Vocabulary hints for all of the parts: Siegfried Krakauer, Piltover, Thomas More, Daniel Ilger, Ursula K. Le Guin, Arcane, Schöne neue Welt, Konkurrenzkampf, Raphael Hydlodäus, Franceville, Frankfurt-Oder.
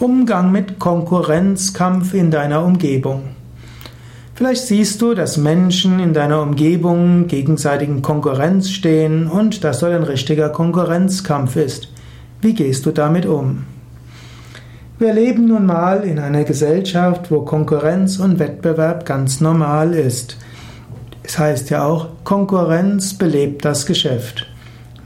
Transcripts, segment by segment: Umgang mit Konkurrenzkampf in deiner Umgebung. Vielleicht siehst du, dass Menschen in deiner Umgebung gegenseitigen Konkurrenz stehen und dass dort ein richtiger Konkurrenzkampf ist. Wie gehst du damit um? Wir leben nun mal in einer Gesellschaft, wo Konkurrenz und Wettbewerb ganz normal ist. Es heißt ja auch, Konkurrenz belebt das Geschäft.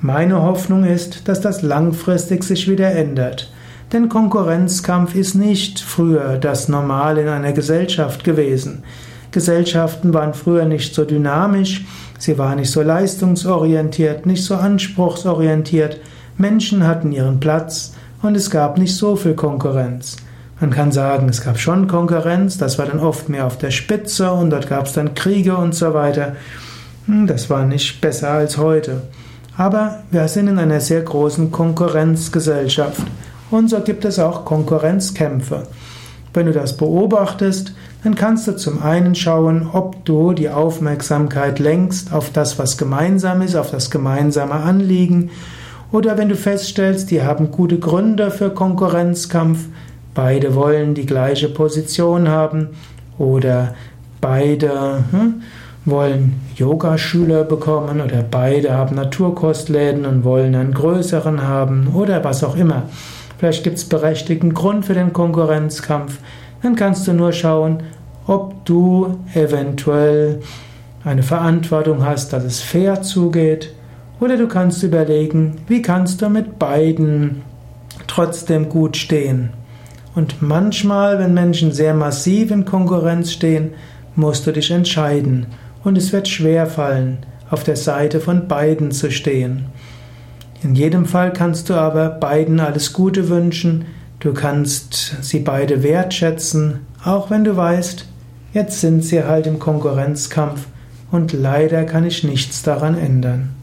Meine Hoffnung ist, dass das langfristig sich wieder ändert. Denn Konkurrenzkampf ist nicht früher das Normal in einer Gesellschaft gewesen. Gesellschaften waren früher nicht so dynamisch, sie waren nicht so leistungsorientiert, nicht so anspruchsorientiert. Menschen hatten ihren Platz und es gab nicht so viel Konkurrenz. Man kann sagen, es gab schon Konkurrenz, das war dann oft mehr auf der Spitze und dort gab es dann Kriege und so weiter. Das war nicht besser als heute. Aber wir sind in einer sehr großen Konkurrenzgesellschaft. Und so gibt es auch Konkurrenzkämpfe. Wenn du das beobachtest, dann kannst du zum einen schauen, ob du die Aufmerksamkeit lenkst auf das, was gemeinsam ist, auf das gemeinsame Anliegen. Oder wenn du feststellst, die haben gute Gründe für Konkurrenzkampf, beide wollen die gleiche Position haben oder beide wollen Yogaschüler bekommen oder beide haben Naturkostläden und wollen einen größeren haben oder was auch immer. Vielleicht gibt es berechtigten Grund für den Konkurrenzkampf. Dann kannst du nur schauen, ob du eventuell eine Verantwortung hast, dass es fair zugeht. Oder du kannst überlegen, wie kannst du mit beiden trotzdem gut stehen. Und manchmal, wenn Menschen sehr massiv in Konkurrenz stehen, musst du dich entscheiden. Und es wird schwer fallen, auf der Seite von beiden zu stehen. In jedem Fall kannst du aber beiden alles Gute wünschen, du kannst sie beide wertschätzen, auch wenn du weißt, jetzt sind sie halt im Konkurrenzkampf und leider kann ich nichts daran ändern.